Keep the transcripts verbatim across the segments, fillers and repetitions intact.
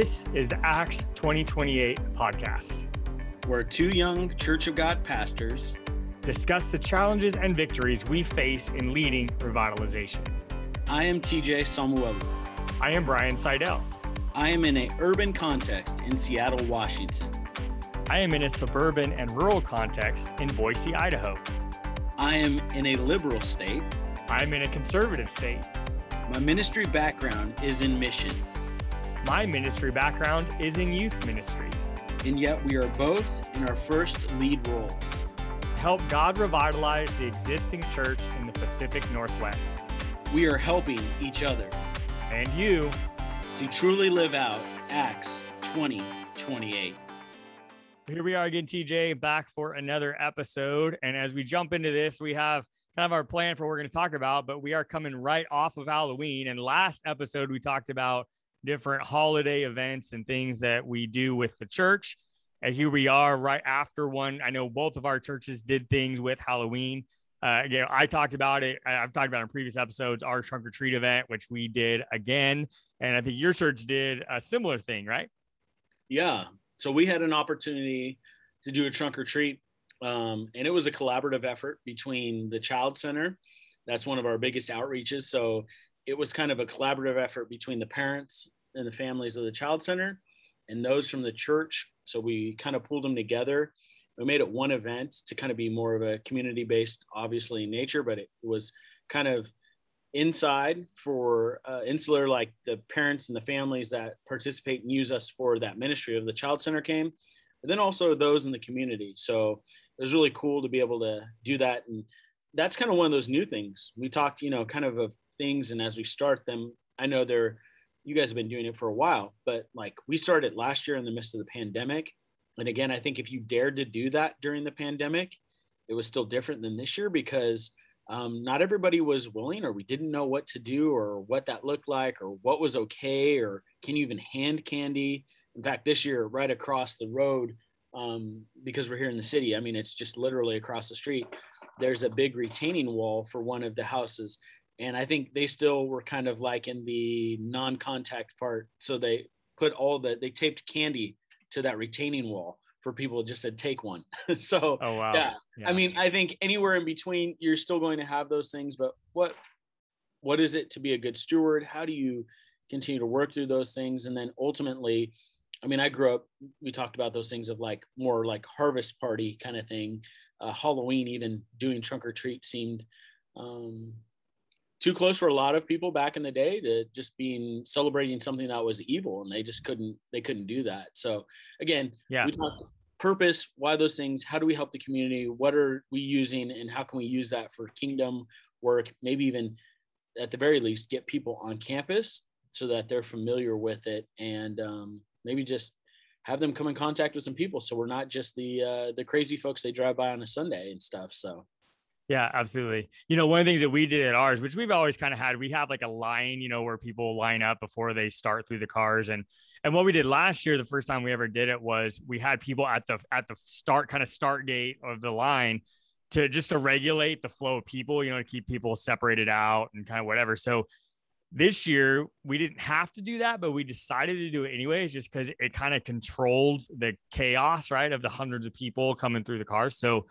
This is the Acts twenty twenty-eight podcast, where two young Church of God pastors discuss the challenges and victories we face in leading revitalization. I am T J Samuel. I am Brian Seidel. I am in an urban context in Seattle, Washington. I am in a suburban and rural context in Boise, Idaho. I am in a liberal state. I am in a conservative state. My ministry background is in missions. My ministry background is in youth ministry. And yet we are both in our first lead roles. To help God revitalize the existing church in the Pacific Northwest. We are helping each other. And you. To truly live out Acts twenty twenty-eight. Here we are again, T J, back for another episode. And as we jump into this, we have kind of our plan for what we're going to talk about, but we are coming right off of Halloween. And last episode, we talked about different holiday events and things that we do with the church. And here we are right after one. I know both of our churches did things with Halloween. Uh, you know, I talked about it. I've talked about it in previous episodes, our trunk or treat event, which we did again. And I think your church did a similar thing, right? Yeah. So we had an opportunity to do a trunk or treat. Um, and it was a collaborative effort between the Child Center. That's one of our biggest outreaches. So it was kind of a collaborative effort between the parents and the families of the Child Center and those from the church. So we kind of pulled them together. We made it one event to kind of be more of a community-based, obviously, in nature, but it was kind of inside for uh, insular, like the parents and the families that participate and use us for that ministry of the Child Center came, and then also those in the community. So it was really cool to be able to do that. And that's kind of one of those new things. We talked, you know, kind of of things. And as we start them, I know they're, you guys have been doing it for a while, but like we started last year in the midst of the pandemic. And again, I think if you dared to do that during the pandemic, it was still different than this year because um, not everybody was willing, or we didn't know what to do or what that looked like or what was okay, or can you even hand candy? In fact, this year, right across the road, um, because we're here in the city, I mean, it's just literally across the street, there's a big retaining wall for one of the houses. And I think they still were kind of like in the non-contact part. So they put all the, they taped candy to that retaining wall for people who just said, take one. so oh, wow. yeah. yeah, I mean, I think anywhere in between, you're still going to have those things, but what, what is it to be a good steward? How do you continue to work through those things? And then ultimately, I mean, I grew up, we talked about those things of like more like harvest party kind of thing. Uh, Halloween, even doing trunk or treat seemed um, too close for a lot of people back in the day to just being celebrating something that was evil, and they just couldn't, they couldn't do that. So again, yeah. we talked purpose, why those things, how do we help the community? What are we using and how can we use that for kingdom work? Maybe even at the very least, get people on campus so that they're familiar with it, and um, maybe just have them come in contact with some people. So we're not just the, uh, the crazy folks they drive by on a Sunday and stuff. So. Yeah, absolutely. You know, one of the things that we did at ours, which we've always kind of had, we have like a line, you know, where people line up before they start through the cars. And, and what we did last year, the first time we ever did it, was we had people at the, at the start kind of start gate of the line to just to regulate the flow of people, you know, to keep people separated out and kind of whatever. So this year we didn't have to do that, but we decided to do it anyways, just because it kind of controlled the chaos, right, of the hundreds of people coming through the cars. So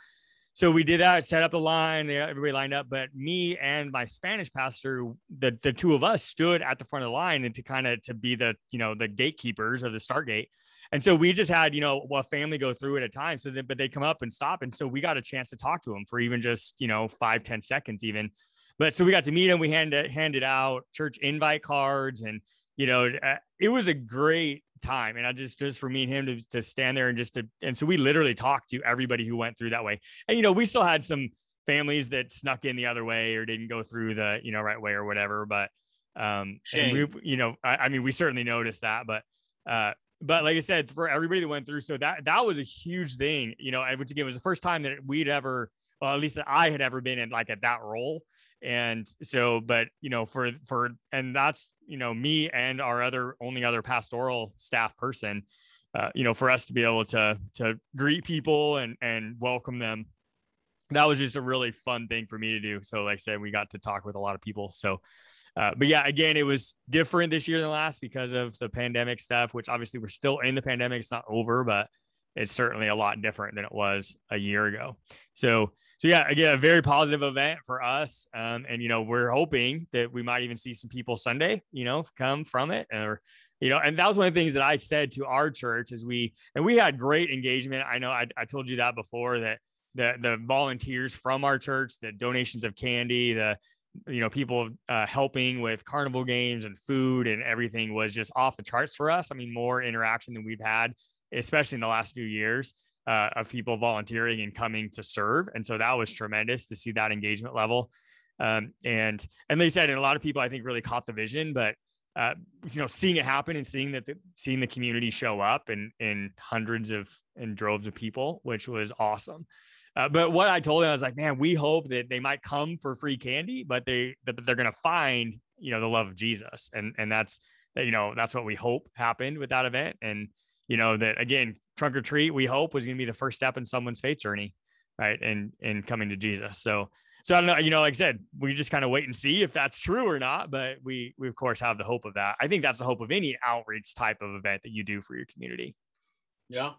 So we did that, set up the line, everybody lined up, but me and my Spanish pastor, the, the two of us stood at the front of the line and to kind of, to be the, you know, the gatekeepers of the start gate. And so we just had, you know, a family go through at a time, so that, but they come up and stop. And so we got a chance to talk to them for even just, you know, five, ten seconds even. But so we got to meet them. We handed, handed out church invite cards, and, you know, it was a great time. And I just, just for me and him to, to stand there and just to, and so we literally talked to everybody who went through that way. And, you know, we still had some families that snuck in the other way or didn't go through the, you know, right way or whatever. But, um, and we, you know, I, I mean, we certainly noticed that, but, uh, but like I said, for everybody that went through, so that, that was a huge thing, you know, which again was the first time that we'd ever, well, at least that I had ever been in like at that role. And so, but, you know, for, for, and that's, you know, me and our other, only other pastoral staff person, uh, you know, for us to be able to, to greet people and, and welcome them. That was just a really fun thing for me to do. So like I said, we got to talk with a lot of people. So, Uh, but yeah, again, it was different this year than last because of the pandemic stuff, which obviously we're still in the pandemic. It's not over, but it's certainly a lot different than it was a year ago. So, so yeah, again, a very positive event for us. Um, and, you know, we're hoping that we might even see some people Sunday, you know, come from it, or, you know, and that was one of the things that I said to our church is we, and we had great engagement. I know I, I told you that before, that the, the volunteers from our church, the donations of candy, the, you know, people uh, helping with carnival games and food and everything was just off the charts for us. I mean, more interaction than we've had, especially in the last few years, uh, of people volunteering and coming to serve. And so that was tremendous to see that engagement level. Um, and, and they said, and a lot of people, I think, really caught the vision, but, uh, you know, seeing it happen and seeing that, the, seeing the community show up in, in hundreds of, and droves of people, which was awesome. Uh, but what I told them, I was like, man, we hope that they might come for free candy, but they, that they're going to find, you know, the love of Jesus. And, and that's, you know, that's what we hope happened with that event. And, you know, that again, trunk or treat, we hope was going to be the first step in someone's faith journey, right? And, and coming to Jesus. So, so I don't know, you know, like I said, we just kind of wait and see if that's true or not, but we, we of course have the hope of that. I think that's the hope of any outreach type of event that you do for your community. Yeah.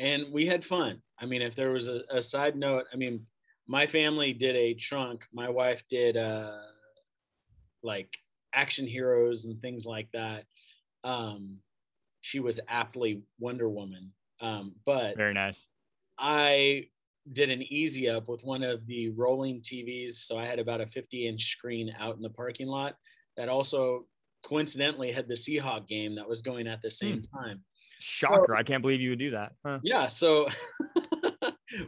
And we had fun. I mean, if there was a, a side note, I mean, my family did a trunk. My wife did uh, like action heroes and things like that. Um, She was aptly Wonder Woman, um, but very nice. I did an easy up with one of the rolling T Vs. So I had about a fifty inch screen out in the parking lot that also coincidentally had the Seahawk game that was going at the same mm. time. Shocker. So, I can't believe you would do that. Huh. Yeah. So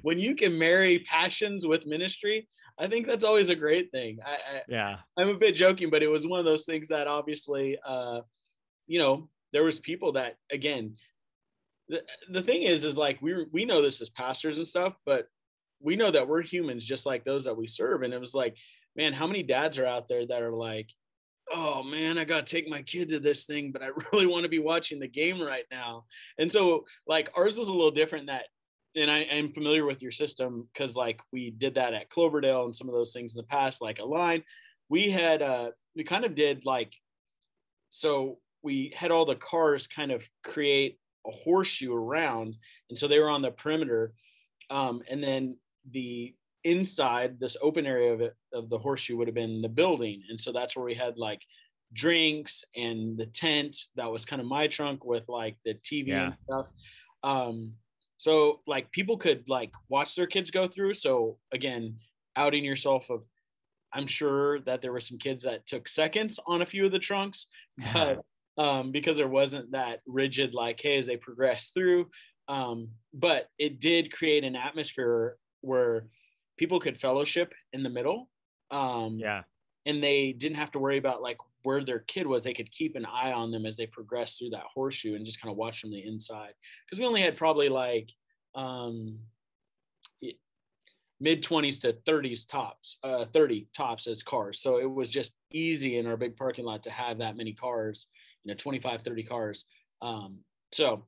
when you can marry passions with ministry, I think that's always a great thing. I, I, yeah. I'm a bit joking, but it was one of those things that obviously, uh, you know, there was people that, again, the, the thing is, is like, we, we know this as pastors and stuff, but we know that we're humans just like those that we serve. And it was like, man, how many dads are out there that are like, oh man, I got to take my kid to this thing, but I really want to be watching the game right now. And so like ours was a little different that, and I am familiar with your system because like we did that at Cloverdale and some of those things in the past, like Align, we had, uh, we kind of did like, so we had all the cars kind of create a horseshoe around. And so they were on the perimeter. Um, and then the inside, this open area of it, of the horseshoe would have been the building. And so that's where we had like drinks and the tent. That was kind of my trunk with like the T V yeah. and stuff. Um, so like people could like watch their kids go through. So again, outing yourself of, I'm sure that there were some kids that took seconds on a few of the trunks, but Um, because there wasn't that rigid, like, hey, as they progress through. Um, but it did create an atmosphere where people could fellowship in the middle. Um, yeah. And they didn't have to worry about like where their kid was. They could keep an eye on them as they progressed through that horseshoe and just kind of watch from the inside. Cause we only had probably like um, mid twenties to thirties tops, uh, thirty tops as cars. So it was just easy in our big parking lot to have that many cars. You know, twenty-five, thirty cars. Um, so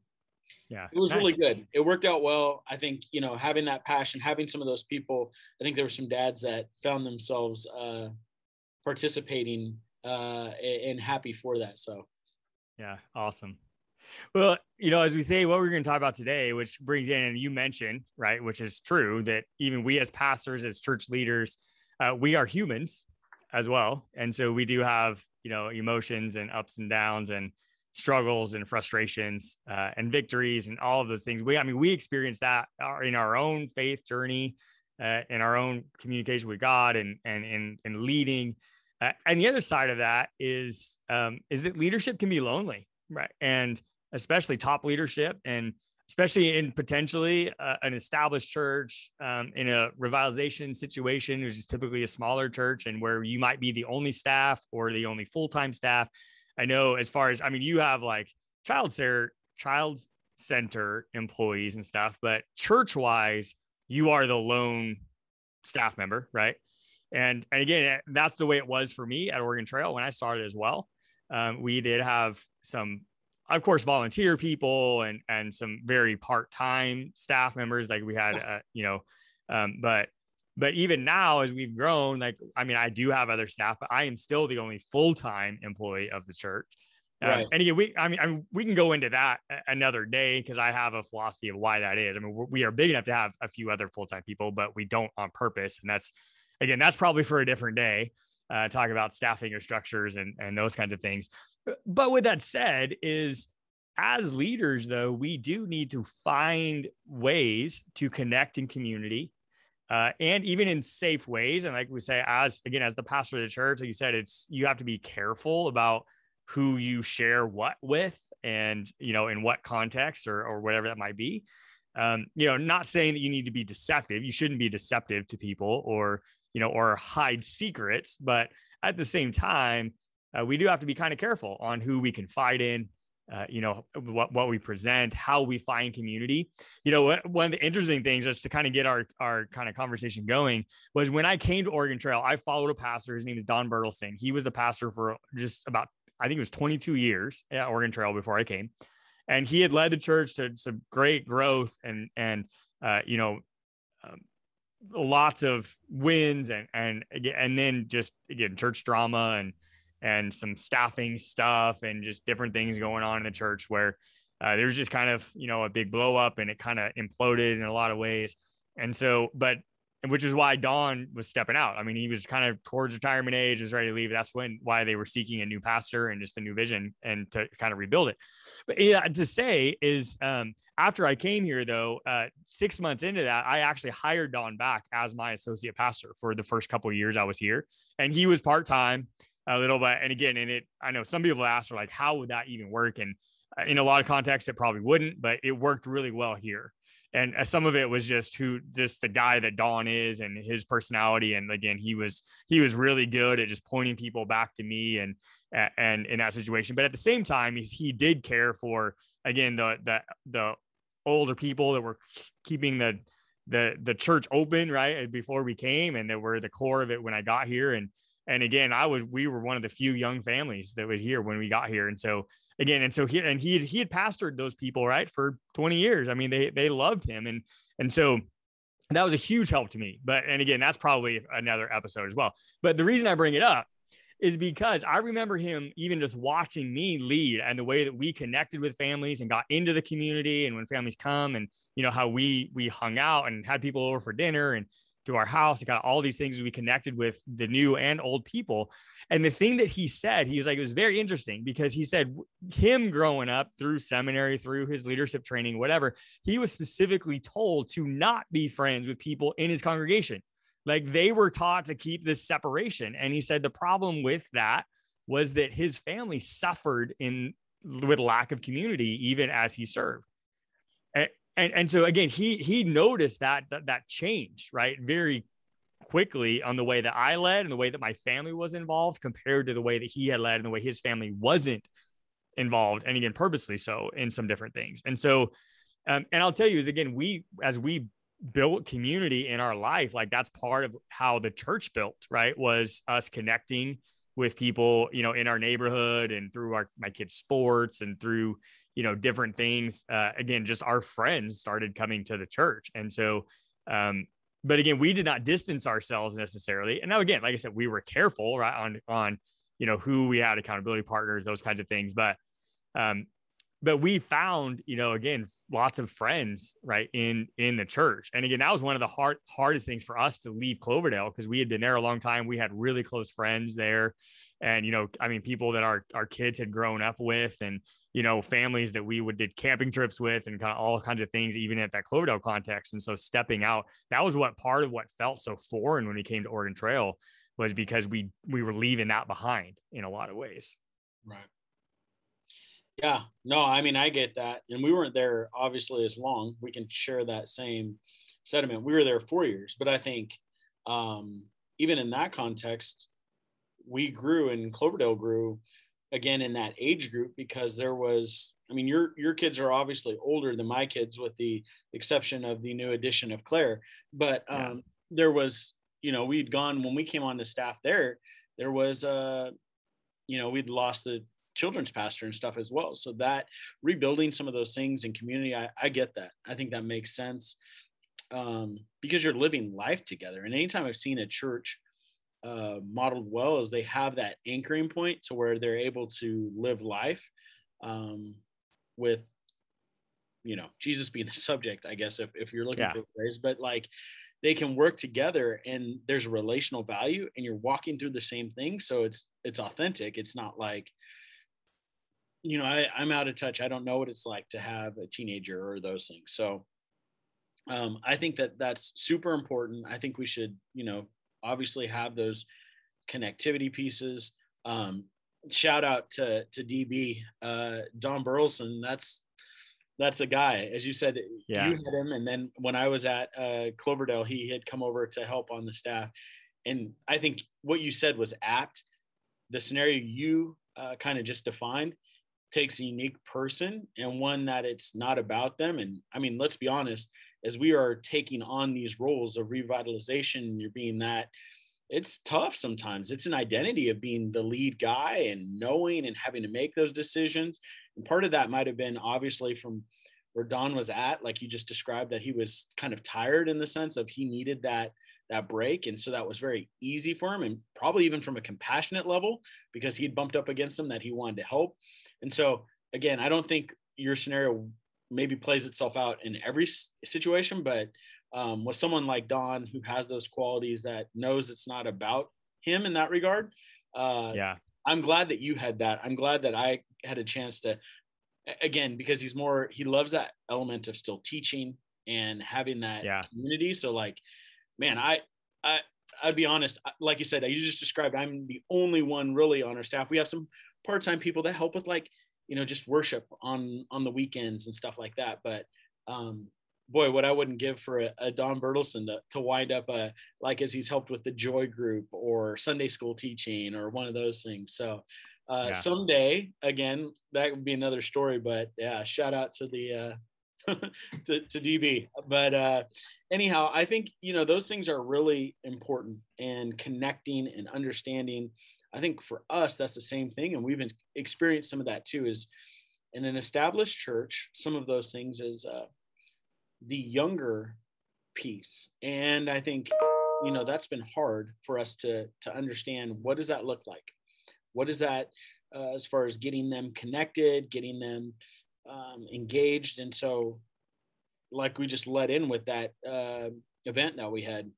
yeah, it was nice. Really good. It worked out well. I think, you know, having that passion, having some of those people, I think there were some dads that found themselves uh, participating uh, and happy for that. So. Yeah. Awesome. Well, you know, as we say, what we're going to talk about today, which brings in, and you mentioned, right, which is true that even we as pastors, as church leaders, uh, we are humans as well. And so we do have, you know, emotions and ups and downs and struggles and frustrations uh, and victories and all of those things. We, I mean, we experience that in our own faith journey, uh, in our own communication with God and, and, and, and leading. Uh, and the other side of that is, um, is that leadership can be lonely, right? And especially top leadership, and especially in potentially uh, an established church, um, in a revitalization situation, which is typically a smaller church and where you might be the only staff or the only full-time staff. I know as far as, I mean, you have like child center, child center employees and stuff, but church-wise, you are the lone staff member, right? And, and again, that's the way it was for me at Oregon Trail when I started as well. Um, we did have some, of course, volunteer people and, and some very part-time staff members, like we had, uh, you know, um, but, But even now, as we've grown, like, I mean, I do have other staff, but I am still the only full-time employee of the church. Right. Um, and again, we, I mean, I mean, we can go into that another day because I have a philosophy of why that is. I mean, we are big enough to have a few other full-time people, but we don't on purpose. And that's, again, that's probably for a different day, uh, talk about staffing or structures and, and those kinds of things. But with that said is, as leaders, though, we do need to find ways to connect in community. Uh, and even in safe ways. And like we say, as again, as the pastor of the church, like you said, it's, you have to be careful about who you share what with and, you know, in what context or, or whatever that might be. Um, you know, not saying that you need to be deceptive. You shouldn't be deceptive to people or, you know, or hide secrets. But at the same time, uh, we do have to be kind of careful on who we confide in, uh, you know, what, what we present, how we find community. You know, one of the interesting things just to kind of get our, our kind of conversation going was when I came to Oregon Trail, I followed a pastor. His name is Don Bertelsen. He was the pastor for just about, I think it was twenty-two years at Oregon Trail before I came. And he had led the church to some great growth and, and, uh, you know, um, lots of wins and, and, and then just again, church drama and, and some staffing stuff and just different things going on in the church where uh, there's just kind of, you know, a big blow up and it kind of imploded in a lot of ways. And so, but, which is why Don was stepping out. I mean, he was kind of towards retirement age, was ready to leave. That's when, why they were seeking a new pastor and just a new vision and to kind of rebuild it. But yeah, to say is um, after I came here though, uh, six months into that, I actually hired Don back as my associate pastor for the first couple of years I was here. And he was part-time, a little bit. And again, and it, I know some people ask, are like, how would that even work? And in a lot of contexts, it probably wouldn't, but it worked really well here. And some of it was just who, just the guy that Don is and his personality. And again, he was, he was really good at just pointing people back to me and, and in that situation. But at the same time, he, he did care for, again, the, the, the older people that were keeping the, the, the church open, right, before we came. And they were the core of it when I got here. And, And again, I was, we were one of the few young families that was here when we got here. And so again, and so he, and he had, he had pastored those people, right, for twenty years. I mean, they, they loved him. And, and so that was a huge help to me. But, and again, that's probably another episode as well. But the reason I bring it up is because I remember him even just watching me lead and the way that we connected with families and got into the community. And when families come and, you know, how we, we hung out and had people over for dinner and to our house, and got all these things we connected with the new and old people. And the thing that he said, he was like, it was very interesting because he said him growing up through seminary, through his leadership training, whatever, he was specifically told to not be friends with people in his congregation. Like they were taught to keep this separation. And he said the problem with that was that his family suffered in with lack of community, even as he served. And, And, and so again, he he noticed that, that that change, right, very quickly on the way that I led and the way that my family was involved compared to the way that he had led and the way his family wasn't involved, and again, purposely so in some different things. And so, um, and I'll tell you is again, we as we built community in our life, like that's part of how the church built, right, was us connecting with people, you know, in our neighborhood and through our my kids' sports and through, you know, different things. Uh, again, just our friends started coming to the church. And so, um, but again, we did not distance ourselves necessarily. And now again, like I said, we were careful, right, on, on, you know, who we had, accountability partners, those kinds of things. But, um, but we found, you know, again, lots of friends, right, in, in the church. And again, that was one of the hard, hardest things for us to leave Cloverdale because we had been there a long time. We had really close friends there. And, you know, I mean, people that our, our kids had grown up with and, you know, families that we would did camping trips with and kind of all kinds of things, even at that Cloverdale context. And so stepping out, that was what part of what felt so foreign when we came to Oregon Trail was because we, we were leaving that behind in a lot of ways. Right. Yeah, no, I mean, I get that. And we weren't there obviously as long. We can share that same sentiment. We were there four years, but I think um, even in that context, we grew and Cloverdale grew again in that age group because there was, I mean, your, your kids are obviously older than my kids with the exception of the new addition of Claire, but um, yeah. There was, you know, we'd gone when we came on to staff there, there was, uh, you know, we'd lost the children's pastor and stuff as well. So that rebuilding some of those things in community, I, I get that. I think that makes sense. um, because you're living life together. And anytime I've seen a church uh, modeled well is they have that anchoring point to where they're able to live life um, with, you know, Jesus being the subject, I guess, if, if you're looking yeah. for ways, but like they can work together and there's a relational value and you're walking through the same thing. So it's, it's authentic. It's not like, you know, I, I'm out of touch. I don't know what it's like to have a teenager or those things. So um, I think that that's super important. I think we should, you know, obviously have those connectivity pieces. Um, shout out to, to D B, uh, Don Bertelsen. That's, that's a guy, as you said, yeah. you had him. And then when I was at uh, Cloverdale, he had come over to help on the staff. And I think what you said was apt. The scenario you uh, kind of just defined takes a unique person and one that it's not about them. And I mean, let's be honest, as we are taking on these roles of revitalization, you're being that, it's tough sometimes. It's an identity of being the lead guy and knowing and having to make those decisions. And part of that might have been obviously from where Don was at, like you just described, that he was kind of tired in the sense of he needed that that break. And so that was very easy for him, and probably even from a compassionate level, because he'd bumped up against them that he wanted to help. And so again, I don't think your scenario maybe plays itself out in every situation, but um, with someone like Don, who has those qualities that knows it's not about him in that regard. Uh, yeah. I'm glad that you had that. I'm glad that I had a chance to, again, because he's more, he loves that element of still teaching and having that yeah. community. So like, man, I, I, I'd be honest. Like you said, you just described, I'm the only one really on our staff. We have some part-time people that help with like, you know, just worship on, on the weekends and stuff like that. But, um, boy, what I wouldn't give for a, a Don Bertelsen to, to wind up a, like as he's helped with the joy group or Sunday school teaching or one of those things. So, uh, yeah. someday again, that would be another story, but yeah, shout out to the, uh, to, to D B. But uh, anyhow, I think, you know, those things are really important, and connecting and understanding. I think for us, that's the same thing. And we've experienced some of that too, is in an established church, some of those things is uh, the younger piece. And I think, you know, that's been hard for us to, to understand. What does that look like? What is that uh, as far as getting them connected, getting them Um, engaged. And so like we just let in with that uh, event that we had,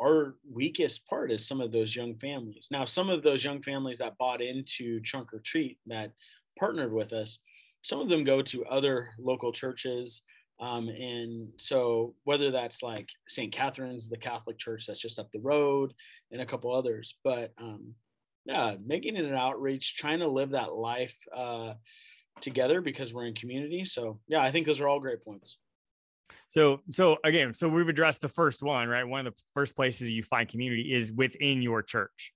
our weakest part is some of those young families. Now, some of those young families that bought into Trunk or Treat, that partnered with us, some of them go to other local churches. Um, and so whether that's like Saint Catherine's, the Catholic church that's just up the road, and a couple others, but um, yeah, making it an outreach, trying to live that life uh, together because we're in community. So yeah, I think those are all great points. So, so again, so we've addressed the first one, right? One of the first places you find community is within your church.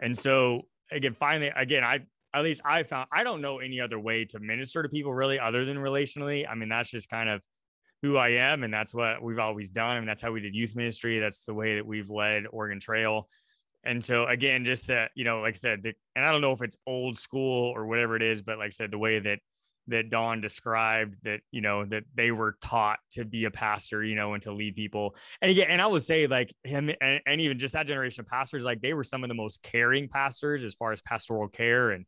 And so again, finally, again, I, at least I found, I don't know any other way to minister to people really other than relationally. I mean, that's just kind of who I am. And that's what we've always done. And that's how we did youth ministry. That's the way that we've led Oregon Trail. And so again, just that, you know, like I said, the, and I don't know if it's old school or whatever it is, but like I said, the way that, that Don described that, you know, that they were taught to be a pastor, you know, and to lead people. And again, and I would say like him and, and even just that generation of pastors, like they were some of the most caring pastors as far as pastoral care and,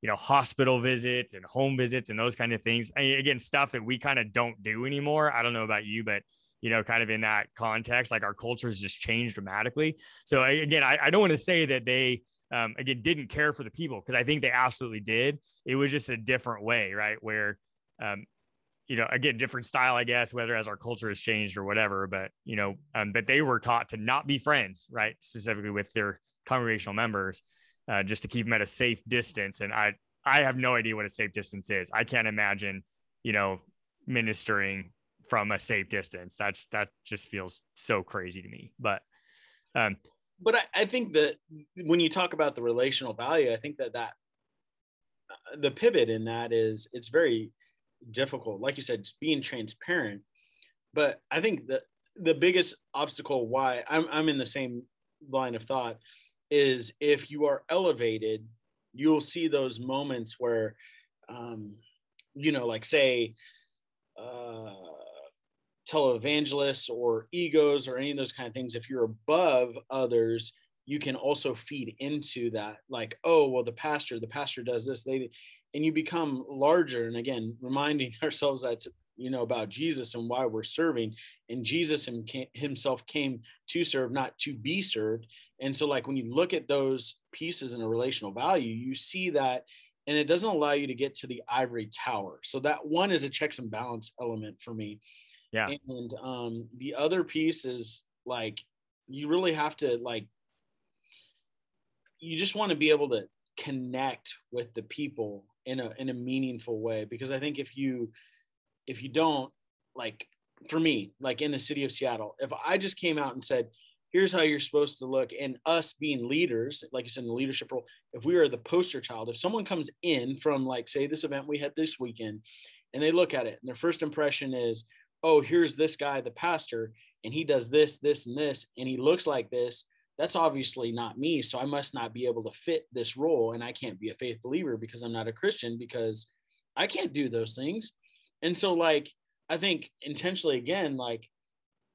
you know, hospital visits and home visits and those kind of things. And again, stuff that we kind of don't do anymore. I don't know about you, but you know, kind of in that context, like our culture has just changed dramatically. So again, I, I don't want to say that they, um, again, didn't care for the people, because I think they absolutely did. It was just a different way, right? Where, um, you know, again, different style, I guess, whether as our culture has changed or whatever, but, you know, um, but they were taught to not be friends, right? Specifically with their congregational members, uh, just to keep them at a safe distance. And I, I have no idea what a safe distance is. I can't imagine, you know, ministering from a safe distance. That's, that just feels so crazy to me. But, um, but I, I think that when you talk about the relational value, I think that that uh, the pivot in that is, it's very difficult. Like you said, just being transparent. But I think that the biggest obstacle why I'm, I'm in the same line of thought is if you are elevated, you'll see those moments where, um, you know, like say, uh, televangelists or egos or any of those kind of things, if you're above others, you can also feed into that, like, oh, well, the pastor, the pastor does this, they, and you become larger. And again, reminding ourselves that, you know, about Jesus and why we're serving, and Jesus himself came to serve, not to be served. And so, like, when you look at those pieces in a relational value, you see that, and it doesn't allow you to get to the ivory tower. So that one is a checks and balance element for me. Yeah. And um, the other piece is, like, you really have to, like, you just want to be able to connect with the people in a, in a meaningful way. Because I think if you, if you don't, like, for me, like in the city of Seattle, if I just came out and said, here's how you're supposed to look, and us being leaders, like you said, in the leadership role, if we are the poster child, if someone comes in from, like, say this event we had this weekend, and they look at it and their first impression is, oh, here's this guy, the pastor, and he does this, this, and this, and he looks like this, that's obviously not me. So I must not be able to fit this role. And I can't be a faith believer because I'm not a Christian, because I can't do those things. And so, like, I think intentionally, again, like,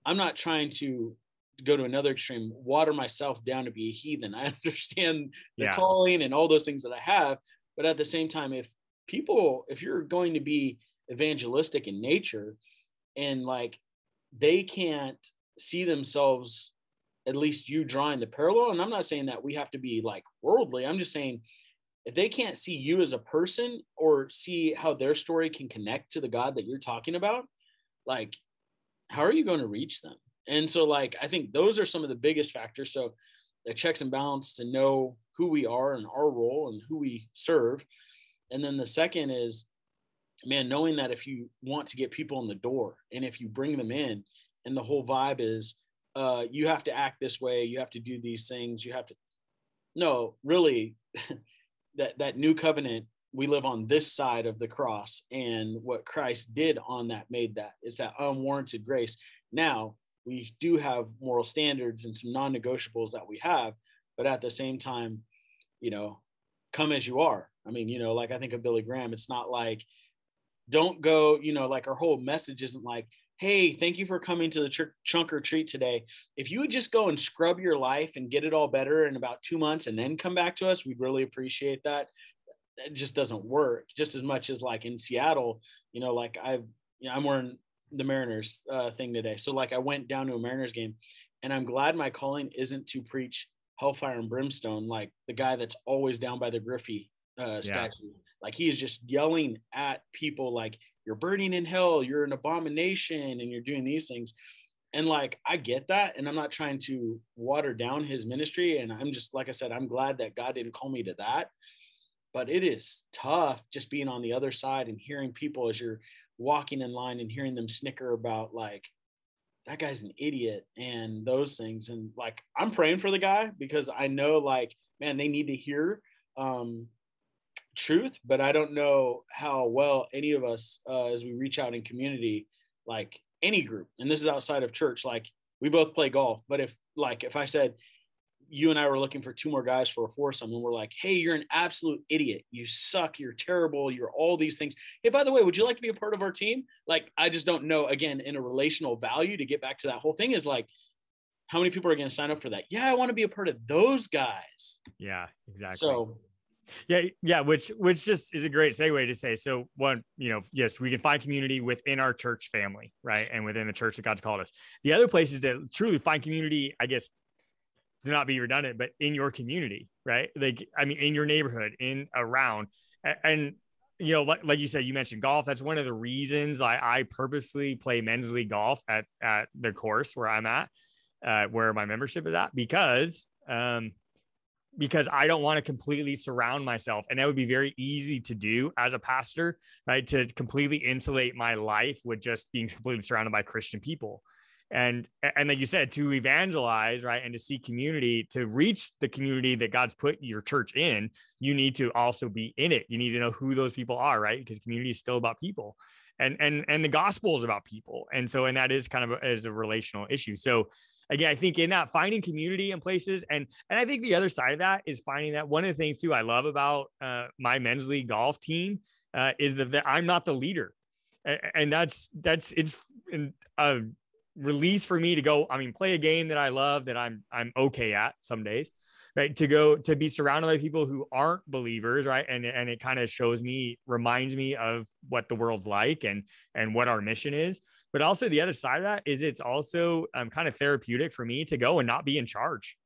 I'm not trying to go to another extreme, water myself down to be a heathen. I understand the yeah. calling and all those things that I have. But at the same time, if people, if you're going to be evangelistic in nature, and, like, they can't see themselves, at least you drawing the parallel. And I'm not saying that we have to be, like, worldly. I'm just saying, if they can't see you as a person or see how their story can connect to the God that you're talking about, like, how are you going to reach them? And so, like, I think those are some of the biggest factors. So the checks and balance to know who we are and our role and who we serve. And then the second is, man, knowing that if you want to get people in the door, and if you bring them in, and the whole vibe is, uh, you have to act this way, you have to do these things, you have to, no, really, that, that new covenant, we live on this side of the cross, and what Christ did on that made that, it's that unwarranted grace. Now, we do have moral standards and some non-negotiables that we have, but at the same time, you know, come as you are. I mean, you know, like, I think of Billy Graham, it's not like, don't go, you know, like, our whole message isn't like, hey, thank you for coming to the ch- chunk or treat today. If you would just go and scrub your life and get it all better in about two months and then come back to us, we'd really appreciate that. It just doesn't work, just as much as, like, in Seattle, you know, like, I've, you know, I'm wearing the Mariners uh, thing today. So, like, I went down to a Mariners game, and I'm glad my calling isn't to preach hellfire and brimstone, like the guy that's always down by the Griffey uh, statue. Yeah. Like, he is just yelling at people, like, you're burning in hell, you're an abomination, and you're doing these things. And, like, I get that. And I'm not trying to water down his ministry. And I'm just, like I said, I'm glad that God didn't call me to that, but it is tough just being on the other side and hearing people as you're walking in line and hearing them snicker about, like, that guy's an idiot and those things. And, like, I'm praying for the guy, because I know, like, man, they need to hear, um, truth, but I don't know how well any of us, uh, as we reach out in community, like any group, and this is outside of church, like, we both play golf, but if, like, if I said you and I were looking for two more guys for a foursome, and we're like, hey, you're an absolute idiot, you suck, you're terrible, you're all these things, hey, by the way, would you like to be a part of our team? Like, I just don't know, again, in a relational value, to get back to that whole thing, is like, how many people are going to sign up for that? Yeah, I want to be a part of those guys. Yeah, exactly. So Yeah. Yeah. Which, which just is a great segue to say, so one, you know, yes, we can find community within our church family, right? And within the church that God's called us. The other place is to truly find community, I guess, to not be redundant, but in your community, right? Like, I mean, in your neighborhood, in around, and, and you know, like, like you said, you mentioned golf. That's one of the reasons I, I purposely play men's league golf at, at the course where I'm at, uh, where my membership is at, because, um, because I don't want to completely surround myself. And that would be very easy to do as a pastor, right? To completely insulate my life with just being completely surrounded by Christian people. And, and like you said, to evangelize, right? And to seek community, to reach the community that God's put your church in, you need to also be in it. You need to know who those people are, right? Because community is still about people, and, and, and the gospel is about people. And so, and that is kind of as a relational issue. So again, I think in that, finding community in places. And, and I think the other side of that is finding that one of the things too, I love about uh, my men's league golf team uh, is that, that I'm not the leader. And that's, that's, it's, a release for me to go, I mean, play a game that I love, that I'm, I'm okay at some days, right? To go, to be surrounded by people who aren't believers, right? And, and it kind of shows me, reminds me of what the world's like and, and what our mission is. But also the other side of that is it's also um, kind of therapeutic for me to go and not be in charge.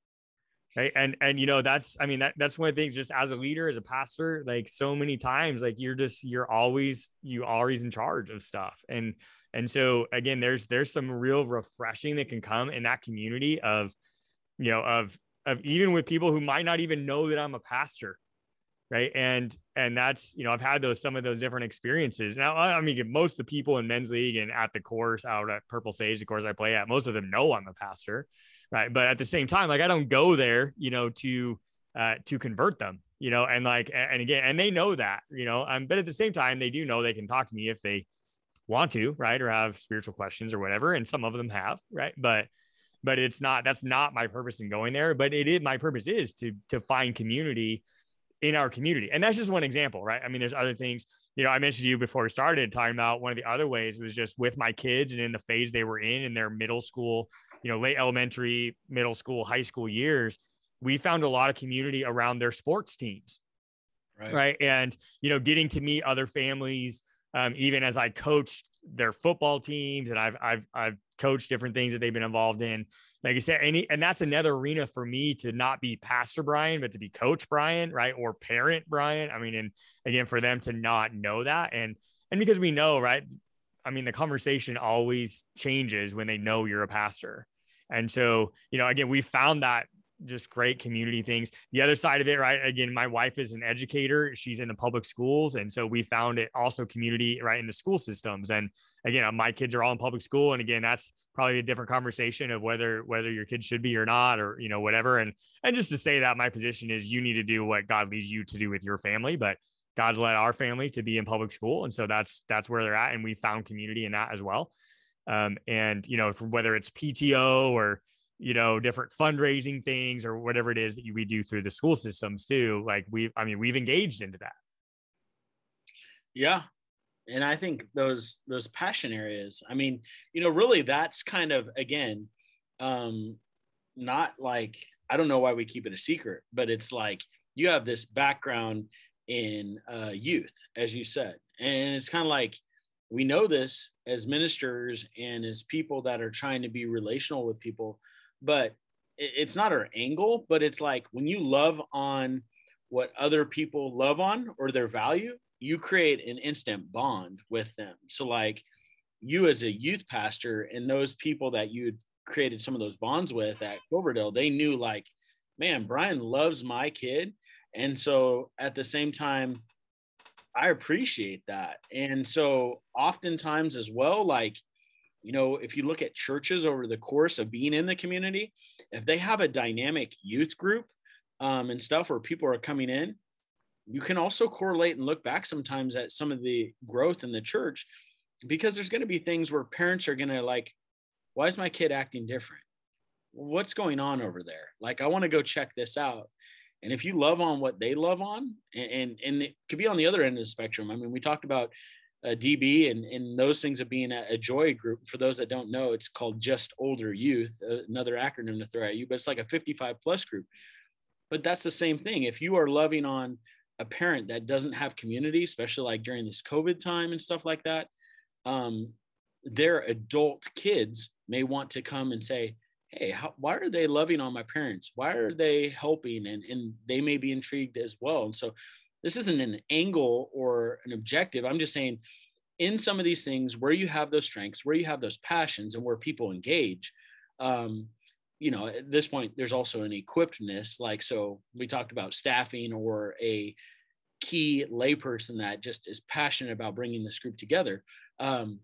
Right. And, and, you know, that's, I mean, that that's one of the things, just as a leader, as a pastor, like so many times, like you're just, you're always, you always in charge of stuff. And, and so again, there's, there's some real refreshing that can come in that community of, you know, of, of even with people who might not even know that I'm a pastor. Right. And, and that's, you know, I've had those, some of those different experiences. Now, I mean, most of the people in men's league and at the course out at Purple Sage, the course I play at, most of them know I'm a pastor. Right. But at the same time, like I don't go there, you know, to, uh, to convert them, you know, and like, and again, and they know that, you know, um, but at the same time, they do know they can talk to me if they want to, right. Or have spiritual questions or whatever. And some of them have, right. But, but it's not, that's not my purpose in going there, but it is, my purpose is to, to find community in our community. And that's just one example, right? I mean, there's other things, you know, I mentioned to you before we started talking about one of the other ways was just with my kids and in the phase they were in, in their middle school, you know, late elementary, middle school, high school years, we found a lot of community around their sports teams. Right. Right? And, you know, getting to meet other families, um, even as I coached their football teams and I've, I've, I've coached different things that they've been involved in. Like I said, any, and that's another arena for me to not be Pastor Brian, but to be Coach Brian, right. Or Parent Brian. I mean, and again, for them to not know that. And, and because we know, right. I mean, the conversation always changes when they know you're a pastor. And so, you know, again, we found that just great community things. The other side of it, right. Again, my wife is an educator. She's in the public schools. And so we found it also community, right. In the school systems. And again, my kids are all in public school. And again, that's probably a different conversation of whether, whether your kids should be or not, or, you know, whatever. And, and just to say that my position is you need to do what God leads you to do with your family, but God's led our family to be in public school. And so that's, that's where they're at. And we found community in that as well. Um, and, you know, whether it's P T O or, you know, different fundraising things or whatever it is that we do through the school systems too. Like we, I mean, we've engaged into that. Yeah. And I think those, those passion areas, I mean, you know, really that's kind of, again, um, not like, I don't know why we keep it a secret, but it's like, you have this background in uh, youth, as you said. And it's kind of like, we know this as ministers and as people that are trying to be relational with people, but it's not our angle, but it's like when you love on what other people love on or their value, you create an instant bond with them. So like you as a youth pastor and those people that you created some of those bonds with at Cloverdale, they knew like, man, Brian loves my kid. And so at the same time, I appreciate that. And so oftentimes as well, like, you know, if you look at churches over the course of being in the community, if they have a dynamic youth group um, and stuff where people are coming in, you can also correlate and look back sometimes at some of the growth in the church, because there's going to be things where parents are going to like, why is my kid acting different? What's going on over there? Like, I want to go check this out. And if you love on what they love on, and, and, and it could be on the other end of the spectrum. I mean, we talked about uh, D B and, and those things of being a, a joy group. For those that don't know, it's called Just Older Youth, another acronym to throw at you, but it's like a fifty-five plus group. But that's the same thing. If you are loving on a parent that doesn't have community, especially like during this COVID time and stuff like that, um, their adult kids may want to come and say, hey, how, why are they loving on my parents? Why are they helping? And, and they may be intrigued as well. And so this isn't an angle or an objective. I'm just saying in some of these things where you have those strengths, where you have those passions and where people engage, um, you know, at this point, there's also an equippedness. Like, so we talked about staffing or a key layperson that just is passionate about bringing this group together. Um,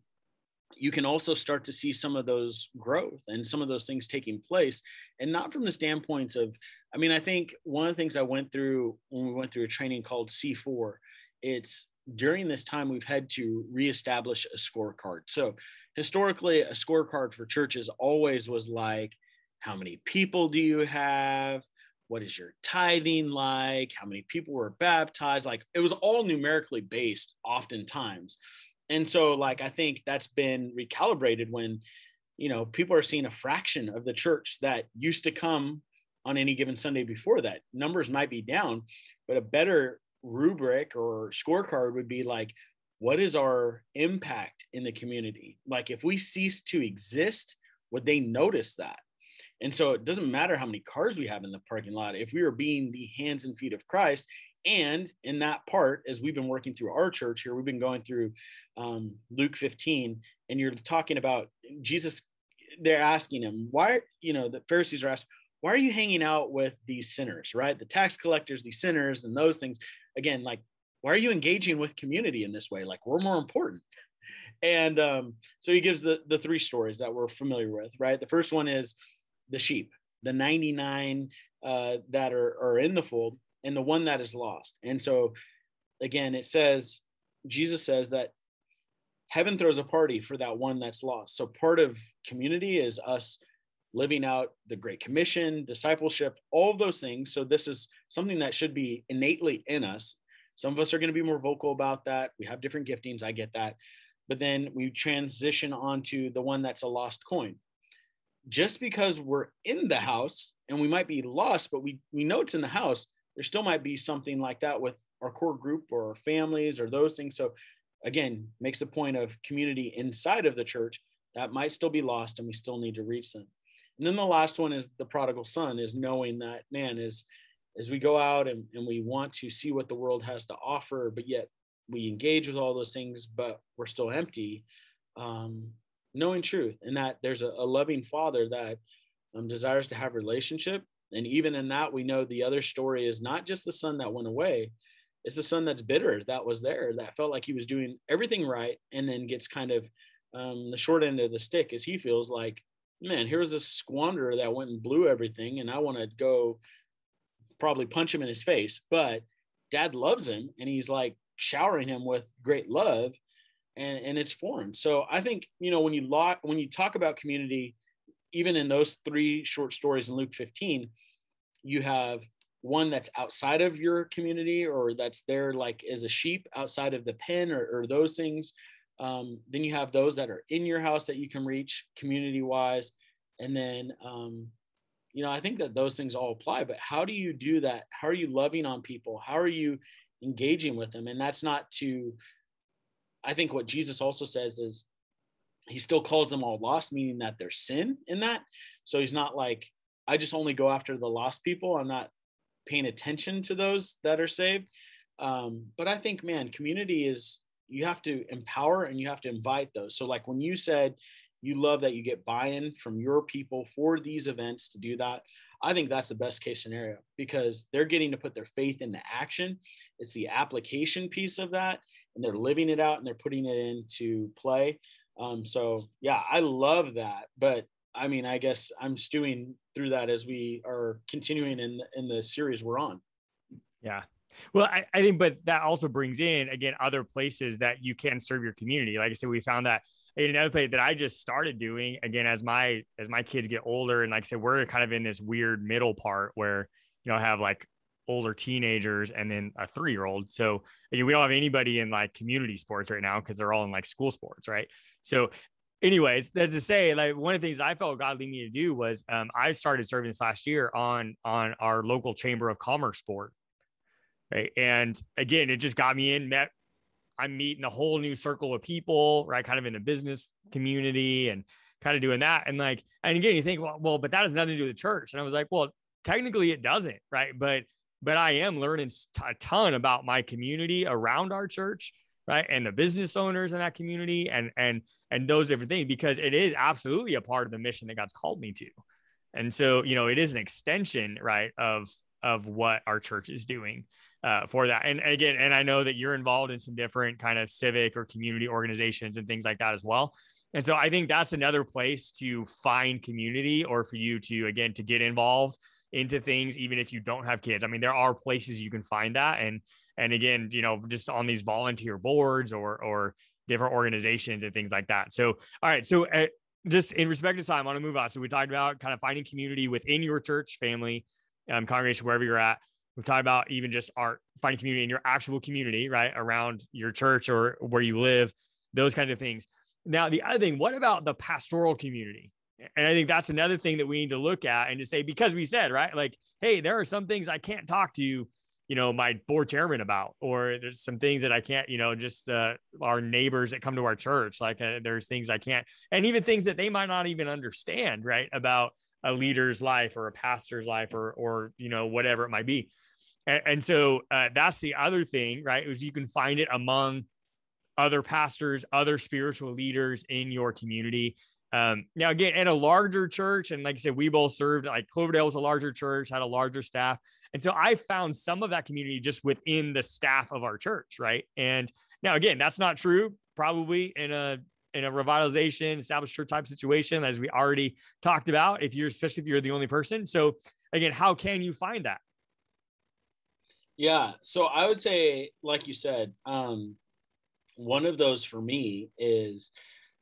you can also start to see some of those growth and some of those things taking place, and not from the standpoints of, I mean, I think one of the things I went through when we went through a training called C four, it's during this time we've had to reestablish a scorecard. So historically a scorecard for churches always was like, how many people do you have? What is your tithing like? How many people were baptized? Like it was all numerically based oftentimes. And so, like, I think that's been recalibrated when, you know, people are seeing a fraction of the church that used to come on any given Sunday before that. Numbers might be down, but a better rubric or scorecard would be like, what is our impact in the community? Like, if we cease to exist, would they notice that? And so it doesn't matter how many cars we have in the parking lot. If we are being the hands and feet of Christ, and in that part, as we've been working through our church here, we've been going through um, Luke fifteen, and you're talking about Jesus. They're asking him, why, you know, the Pharisees are asked, why are you hanging out with these sinners, right? The tax collectors, these sinners, and those things. Again, like, why are you engaging with community in this way? Like, we're more important. And um, so he gives the, the three stories that we're familiar with, right? The first one is the sheep, the ninety-nine uh, that are, are in the fold, and the one that is lost. And so, again, it says, Jesus says that heaven throws a party for that one that's lost. So part of community is us living out the Great Commission, discipleship, all of those things. So this is something that should be innately in us. Some of us are going to be more vocal about that. We have different giftings. I get that. But then we transition onto the one that's a lost coin. Just because we're in the house and we might be lost, but we, we know it's in the house, there still might be something like that with our core group or our families or those things. So again, makes the point of community inside of the church that might still be lost and we still need to reach them. And then the last one is the prodigal son, is knowing that, man, is as we go out and, and we want to see what the world has to offer, but yet we engage with all those things, but we're still empty, um, knowing truth, and that there's a, a loving father that um, desires to have relationship. And even in that, we know the other story is not just the son that went away. It's the son that's bitter, that was there, that felt like he was doing everything right, and then gets kind of um, the short end of the stick, as he feels like, man, here was this squanderer that went and blew everything, and I want to go probably punch him in his face. But dad loves him, and he's like showering him with great love, and, and it's foreign. So I think, you know, when you lock, when you talk about community, even in those three short stories in Luke fifteen, you have one that's outside of your community, or that's there like as a sheep outside of the pen, or, or those things. Um, then you have those that are in your house that you can reach community wise. And then, um, you know, I think that those things all apply, but how do you do that? How are you loving on people? How are you engaging with them? And that's not to, I think what Jesus also says is, he still calls them all lost, meaning that there's sin in that. So he's not like, I just only go after the lost people. I'm not paying attention to those that are saved. Um, but I think, man, community is, you have to empower and you have to invite those. So like when you said, you love that you get buy-in from your people for these events to do that. I think that's the best case scenario, because they're getting to put their faith into action. It's the application piece of that, and they're living it out and they're putting it into play. Um, so yeah, I love that, but I mean, I guess I'm stewing through that as we are continuing in, in the series we're on. Yeah. Well, I, I think, but that also brings in again, other places that you can serve your community. Like I said, we found that another place that I just started doing again, as my, as my kids get older. And like I said, we're kind of in this weird middle part where, you know, I have like older teenagers and then a three-year-old. So again, we don't have anybody in like community sports right now, because they're all in like school sports. Right. So anyways, that's to say, like, one of the things I felt God leading me to do was um, I started serving this last year on, on our local chamber of commerce board. Right. And again, it just got me in, met, I'm meeting a whole new circle of people, right. Kind of in the business community and kind of doing that. And like, and again, you think, well, well, but that has nothing to do with the church. And I was like, well, technically it doesn't. Right. But But I am learning a ton about my community around our church, right? And the business owners in that community and, and, and those different things, because it is absolutely a part of the mission that God's called me to. And so, you know, it is an extension, right, of, of what our church is doing uh, for that. And again, and I know that you're involved in some different kind of civic or community organizations and things like that as well. And so I think that's another place to find community, or for you to, again, to get involved into things, even if you don't have kids. I mean, there are places you can find that. And, and again, you know, just on these volunteer boards or, or different organizations and things like that. So, all right. So uh, just in respect to time, I want to move on. So we talked about kind of finding community within your church, family, um, congregation, wherever you're at. We've talked about even just our finding community in your actual community, right? Around your church or where you live. those kinds of things. Now, the other thing, what about the pastoral community? And I think that's another thing that we need to look at and to say, because we said, right, like, hey, there are some things I can't talk to, you know, my board chairman about, or there's some things that I can't, you know, just uh, our neighbors that come to our church, like uh, there's things I can't, and even things that they might not even understand, right, about a leader's life or a pastor's life or, or you know, whatever it might be. And, and so uh, that's the other thing, right, is you can find it among other pastors, other spiritual leaders in your community. Um, now, again, at a larger church, and like I said, we both served, like Cloverdale was a larger church, had a larger staff. And so I found some of that community just within the staff of our church, right? And now, again, that's not true probably in a in a revitalization, established church type situation, as we already talked about, if you're, especially if you're the only person. So again, how can you find that? Yeah, so I would say, like you said, um, one of those for me is,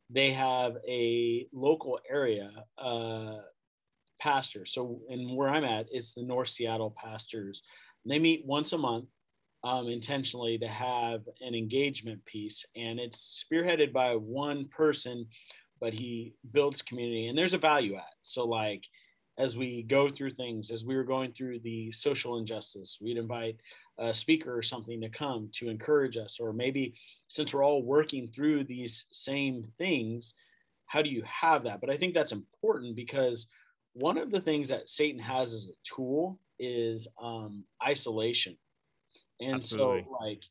they have a local area uh, pastor. So, and where I'm at, it's the North Seattle Pastors. They meet once a month um, intentionally to have an engagement piece. And it's spearheaded by one person, but he builds community. And there's a value add. So like, as we go through things, as we were going through the social injustice, we'd invite a speaker or something to come to encourage us, or maybe since we're all working through these same things, how do you have that? But I think that's important, because one of the things that Satan has as a tool is um, isolation. And Absolutely. so like,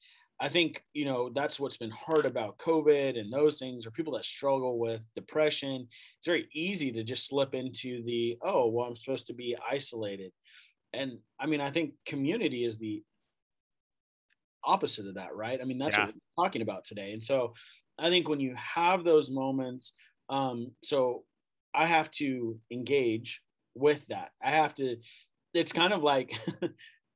I think, you know, that's what's been hard about COVID and those things, or people that struggle with depression. It's very easy to just slip into the, oh, well, I'm supposed to be isolated. And I mean, I think community is the opposite of that, right? I mean, that's yeah. what we're talking about today. And so I think when you have those moments, um, so I have to engage with that. I have to, it's kind of like,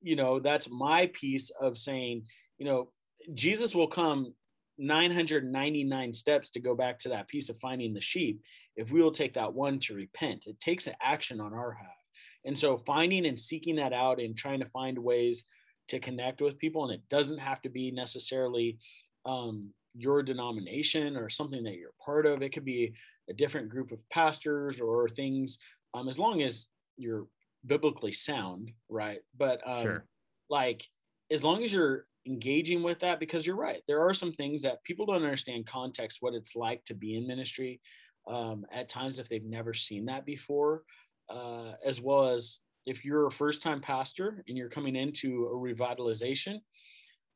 you know, that's my piece of saying, you know, Jesus will come nine hundred ninety-nine steps to go back to that piece of finding the sheep. If we will take that one to repent, it takes an action on our behalf. And so finding and seeking that out and trying to find ways to connect with people. And it doesn't have to be necessarily um, your denomination or something that you're part of. It could be a different group of pastors or things, um, as long as you're biblically sound, right? But um, sure. like, as long as you're engaging with that, because you're right, there are some things that people don't understand context, what it's like to be in ministry um, at times if they've never seen that before, uh, as well as if you're a first-time pastor and you're coming into a revitalization.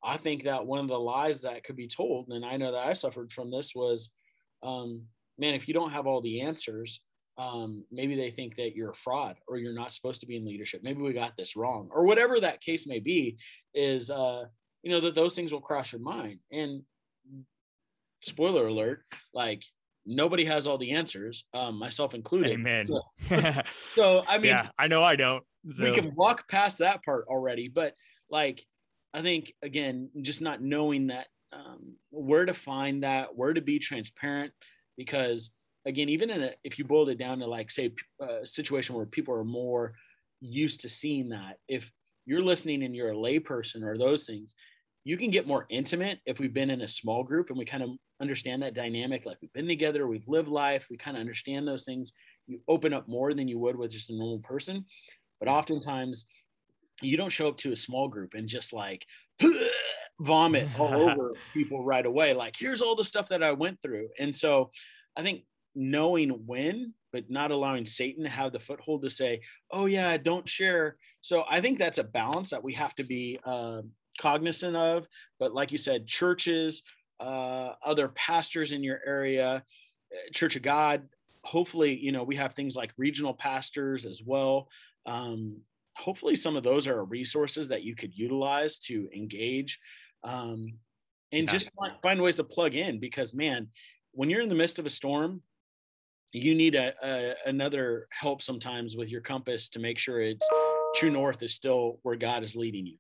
I think that one of the lies that could be told, and I know that I suffered from this, was, um, man, if you don't have all the answers, um, maybe they think that you're a fraud or you're not supposed to be in leadership. Maybe we got this wrong, or whatever that case may be, is, uh, you know, that those things will cross your mind. And spoiler alert, like, nobody has all the answers, um, myself included. Amen. So, so I mean, yeah, I know I don't. So. We can walk past that part already, but like, I think again, just not knowing that, um, where to find that, where to be transparent, because again, even in a, if you boiled it down to like, say, a situation where people are more used to seeing that, if you're listening and you're a layperson or those things, you can get more intimate if we've been in a small group and we kind of understand that dynamic. Like, we've been together, we've lived life, we kind of understand those things. You open up more than you would with just a normal person. But oftentimes you don't show up to a small group and just like vomit all over people right away. Like, here's all the stuff that I went through. And so I think knowing when, but not allowing Satan to have the foothold to say, oh yeah, don't share. So I think that's a balance that we have to be um, cognizant of. But like you said, churches, uh, other pastors in your area, Church of God, hopefully, you know, we have things like regional pastors as well. Um, hopefully some of those are resources that you could utilize to engage, um, and yeah. just find, find ways to plug in, because man, when you're in the midst of a storm, you need a, a, another help sometimes with your compass to make sure it's true north is still where God is leading you.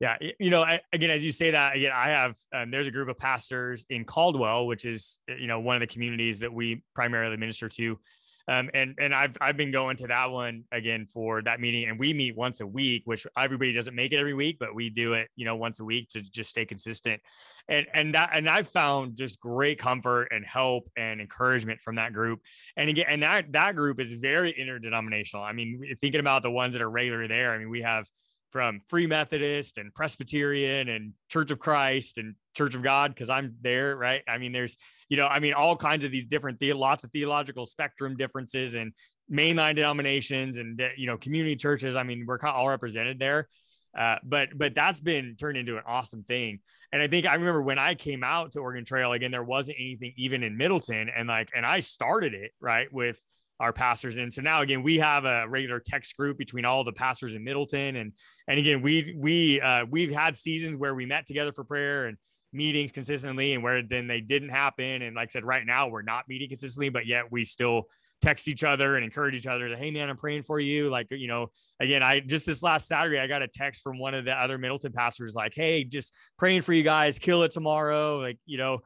Yeah. You know, I, again, as you say that, again, I have, um, there's a group of pastors in Caldwell, which is, you know, one of the communities that we primarily minister to. Um, and and I've I've been going to that one again for that meeting, and we meet once a week, which everybody doesn't make it every week, but we do it, you know, once a week to just stay consistent. And and that and I've found just great comfort and help and encouragement from that group. And again, and that that group is very interdenominational. I mean, thinking about the ones that are regular there, I mean, we have from Free Methodist and Presbyterian and Church of Christ and Church of God, because I'm there, right? I mean, there's, you know, I mean, all kinds of these different, the- lots of theological spectrum differences and mainline denominations and, you know, community churches. I mean, we're kind of all represented there. Uh, but but that's been turned into an awesome thing. And I think I remember when I came out to Oregon Trail, again, there wasn't anything even in Middleton. And like, and I started it, right, with our pastors. And so now, again, we have a regular text group between all the pastors in Middleton. And, and again, we, we, uh, we've had seasons where we met together for prayer and meetings consistently, and where then they didn't happen. And like I said, right now we're not meeting consistently, but yet we still text each other and encourage each other to, hey man, I'm praying for you. Like, you know, again, I just, this last Saturday, I got a text from one of the other Middleton pastors, like, hey, just praying for you guys, kill it tomorrow. Like, you know,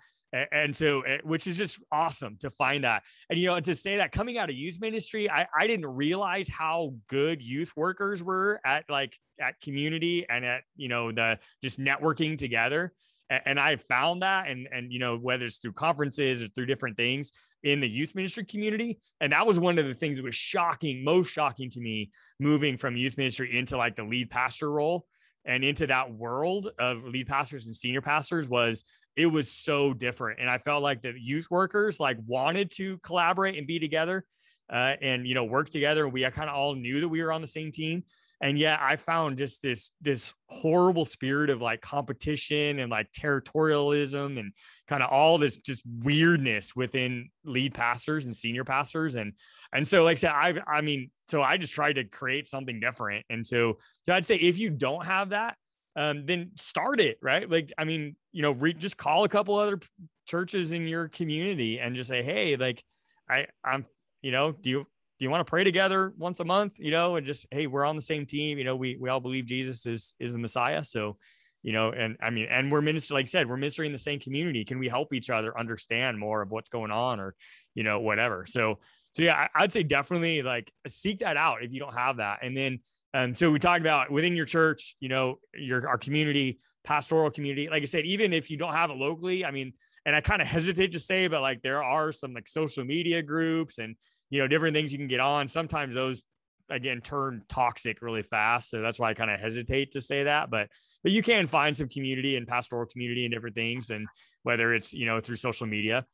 and so, which is just awesome to find that. And, you know, to say that coming out of youth ministry, I, I didn't realize how good youth workers were at like at community and at, you know, the just networking together. And, and I found that, and, and, you know, whether it's through conferences or through different things in the youth ministry community. And that was one of the things that was shocking, most shocking to me, moving from youth ministry into like the lead pastor role and into that world of lead pastors and senior pastors, was it was so different. And I felt like the youth workers like wanted to collaborate and be together uh, and, you know, work together. We kind of all knew that we were on the same team. And yet I found just this, this horrible spirit of like competition and like territorialism and kind of all this just weirdness within lead pastors and senior pastors. And, and so, like I said, I've, I mean, so I just tried to create something different. And so, so I'd say if you don't have that, Um, then start it, right? Like, I mean, you know, re- just call a couple other p- churches in your community and just say, hey, like, I, I'm, you know, do you, do you want to pray together once a month, you know, and just, hey, we're on the same team. You know, we, we all believe Jesus is, is the Messiah. So, you know, and I mean, and we're ministering, like I said, we're ministering in the same community. Can we help each other understand more of what's going on, or, you know, whatever. So, so yeah, I, I'd say definitely like seek that out if you don't have that. And then, Um, so we talked about within your church, you know, your, our community, pastoral community, like I said, even if you don't have it locally, I mean, and I kind of hesitate to say, but like, there are some like social media groups and, you know, different things you can get on. Sometimes those, again, turn toxic really fast. So that's why I kind of hesitate to say that, but, but you can find some community and pastoral community and different things. And whether it's, you know, through social media.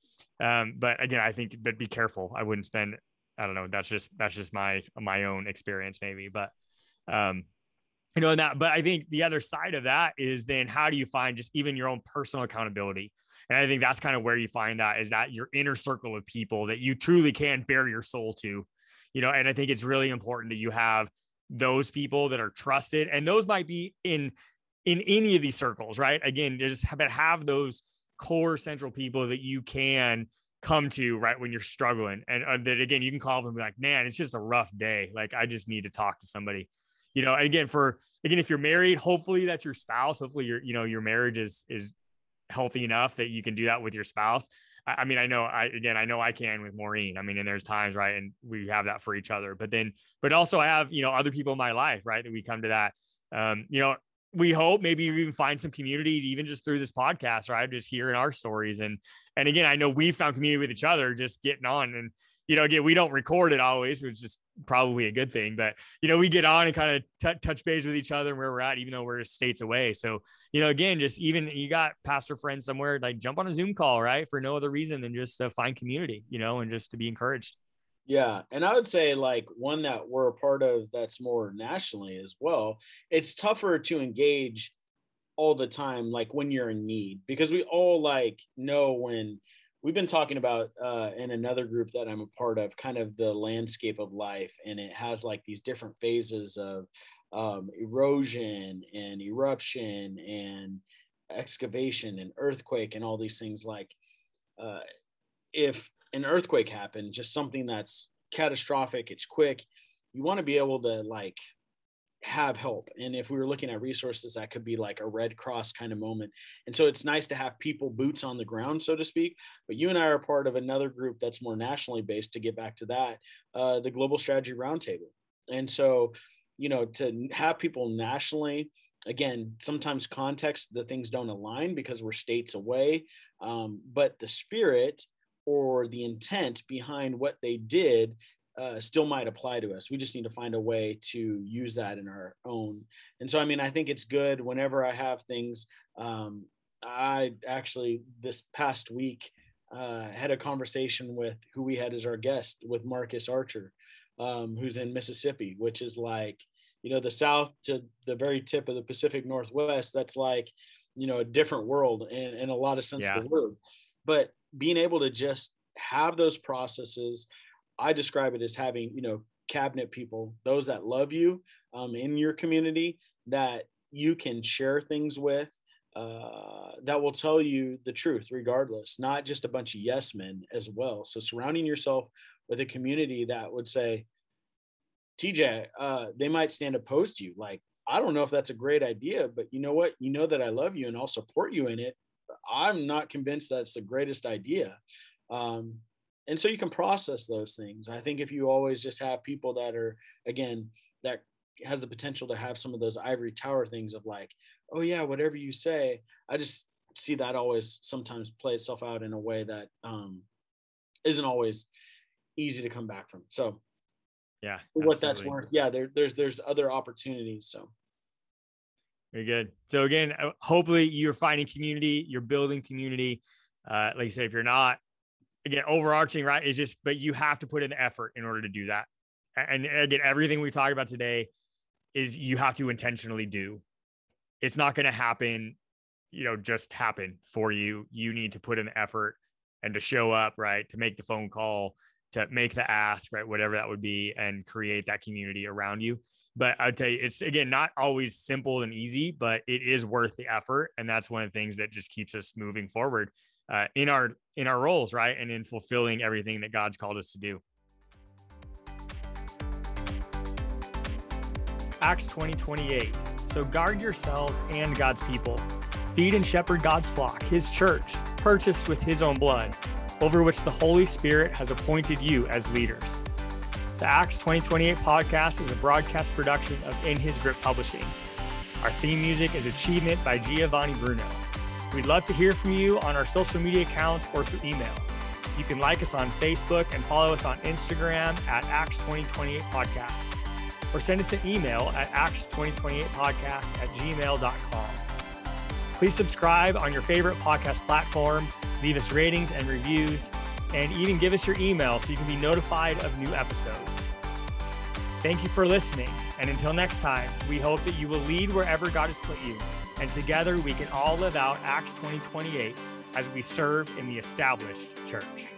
Um, but again, I think, but be careful. I wouldn't spend, I don't know. That's just, that's just my, my own experience maybe, but Um, you know, and that, but I think the other side of that is then how do you find just even your own personal accountability? And I think that's kind of where you find that, is that your inner circle of people that you truly can bare your soul to, you know, and I think it's really important that you have those people that are trusted, and those might be in, in any of these circles, right? Again, just have, have those core central people that you can come to right when you're struggling. And uh, that, again, you can call them and be like, man, it's just a rough day. Like, I just need to talk to somebody. You know, and again, for, again, if you're married, hopefully that's your spouse. Hopefully your, you know, your marriage is, is healthy enough that you can do that with your spouse. I, I mean, I know I, again, I know I can with Maureen. I mean, and there's times, right, and we have that for each other, but then, but also I have, you know, other people in my life, right, that we come to that, um, you know, we hope maybe you even find some community, even just through this podcast, right? Just hearing our stories. And, and again, I know we found community with each other, just getting on. And, you know, again, we don't record it always, which is probably a good thing, but, you know, we get on and kind of t- touch base with each other and where we're at, even though we're states away. So, you know, again, just even you got pastor friends somewhere, like jump on a Zoom call, right? For no other reason than just to find community, you know, and just to be encouraged. Yeah. And I would say like one that we're a part of that's more nationally as well, it's tougher to engage all the time, like when you're in need, because we all like know when we've been talking about uh, in another group that I'm a part of, kind of the landscape of life. And it has like these different phases of um, erosion and eruption and excavation and earthquake and all these things. Like uh, if an earthquake happened, just something that's catastrophic, it's quick, you want to be able to like have help. And if we were looking at resources, that could be like a Red Cross kind of moment. And so it's nice to have people boots on the ground, so to speak, but you and I are part of another group that's more nationally based, to get back to that, uh, the Global Strategy Roundtable. And so, you know, to have people nationally, again, sometimes context, the things don't align because we're states away, um, but the spirit or the intent behind what they did Uh, still might apply to us. We just need to find a way to use that in our own. And so, I mean, I think it's good whenever I have things. Um, I actually, this past week, uh, had a conversation with who we had as our guest, with Marcus Archer, um, who's in Mississippi, which is like, you know, the South to the very tip of the Pacific Northwest. That's like, you know, a different world in, in a lot of sense yeah. of the word. But being able to just have those processes, I describe it as having, you know, cabinet people, those that love you um, in your community that you can share things with, uh, that will tell you the truth regardless, not just a bunch of yes men as well. So surrounding yourself with a community that would say, T J, uh, they might stand opposed to you. Like, I don't know if that's a great idea, but you know what? You know that I love you and I'll support you in it. I'm not convinced that's the greatest idea. Um, And so you can process those things. I think if you always just have people that are, again, that has the potential to have some of those ivory tower things of like, oh yeah, whatever you say, I just see that always sometimes play itself out in a way that um, isn't always easy to come back from. So yeah, for what that's worth, yeah, there, there's, there's other opportunities, so. Very good. So again, hopefully you're finding community, you're building community. Uh, like you said, if you're not, again, overarching, right, is just, but you have to put in the effort in order to do that. And again, everything we talked about today is you have to intentionally do. It's not going to happen, you know, just happen for you. You need to put in effort and to show up, right, to make the phone call, to make the ask, right, whatever that would be, and create that community around you. But I'll tell you, it's, again, not always simple and easy, but it is worth the effort. And that's one of the things that just keeps us moving forward Uh, in our in our roles, right? And in fulfilling everything that God's called us to do. Acts twenty twenty-eight. So guard yourselves and God's people. Feed and shepherd God's flock, his church, purchased with his own blood, over which the Holy Spirit has appointed you as leaders. The Acts twenty twenty-eight podcast is a broadcast production of In His Grip Publishing. Our theme music is Achievement by Giovanni Bruno. We'd love to hear from you on our social media accounts or through email. You can like us on Facebook and follow us on Instagram at Acts twenty twenty-eight Podcast, or send us an email at acts twenty twenty-eight podcast at gmail dot com. Please subscribe on your favorite podcast platform, leave us ratings and reviews, and even give us your email so you can be notified of new episodes. Thank you for listening, and until next time, we hope that you will lead wherever God has put you. And together we can all live out Acts twenty twenty-eight as we serve in the established church.